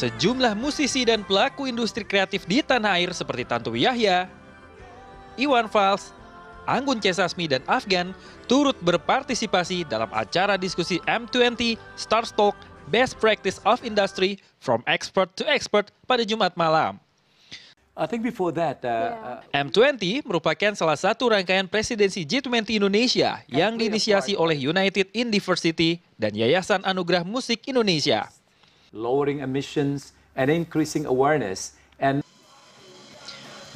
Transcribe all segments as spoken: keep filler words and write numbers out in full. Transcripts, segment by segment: Sejumlah musisi dan pelaku industri kreatif di tanah air seperti Tantowi Yahya, Iwan Fals, Anggun C Sasmi dan Afgan turut berpartisipasi dalam acara diskusi M dua puluh Stars Talk Best Practice of Industry from Expert to Expert pada Jumat malam. I think before that, uh, yeah. M dua puluh merupakan salah satu rangkaian presidensi G dua puluh Indonesia yang diinisiasi oleh United in Diversity dan Yayasan Anugerah Musik Indonesia. Lowering emissions and increasing awareness and...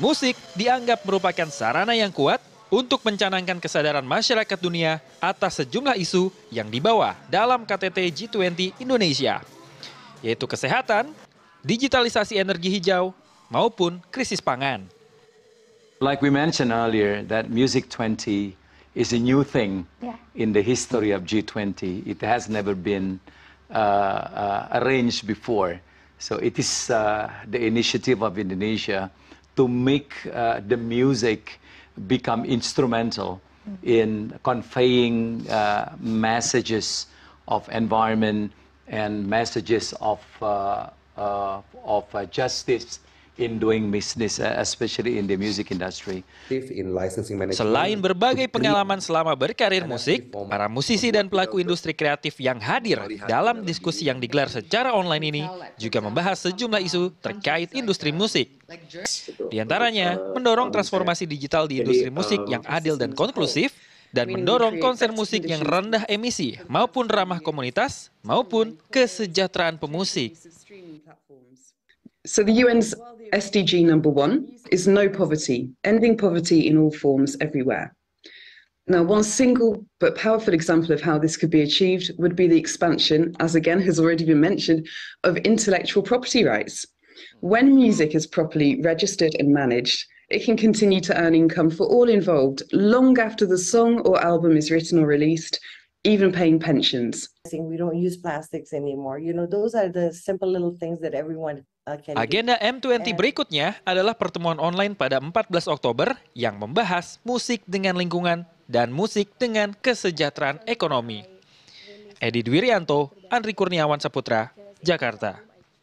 Musik dianggap merupakan sarana yang kuat untuk mencanangkan kesadaran masyarakat dunia atas sejumlah isu yang dibawa dalam K T T G dua puluh Indonesia, yaitu kesehatan, digitalisasi energi hijau, maupun krisis pangan. Like we mentioned earlier, that Music twenty is a new thing yeah. in the history of G twenty. It has never been uh, uh, arranged before. So it is uh, the initiative of Indonesia to make uh, the music become instrumental in conveying uh, messages of environment and messages of uh, uh, of uh, justice in doing business, especially in the music industry. Selain berbagai pengalaman selama berkarir musik, para musisi dan pelaku industri kreatif yang hadir dalam diskusi yang digelar secara online ini juga membahas sejumlah isu terkait industri musik. Di antaranya, mendorong transformasi digital di industri musik yang adil dan konklusif, dan mendorong konser musik yang rendah emisi maupun ramah komunitas maupun kesejahteraan pemusik. So the U N's S D G number one is no poverty, ending poverty in all forms everywhere. Now, one single but powerful example of how this could be achieved would be the expansion, as again has already been mentioned, of intellectual property rights. When music is properly registered and managed, it can continue to earn income for all involved long after the song or album is written or released, even paying pensions. We don't use plastics anymore. You know, those are the simple little things that everyone... Agenda M dua puluh berikutnya adalah pertemuan online pada empat belas Oktober yang membahas musik dengan lingkungan dan musik dengan kesejahteraan ekonomi. Edi Dwiriyanto, Andri Kurniawan Saputra, Jakarta.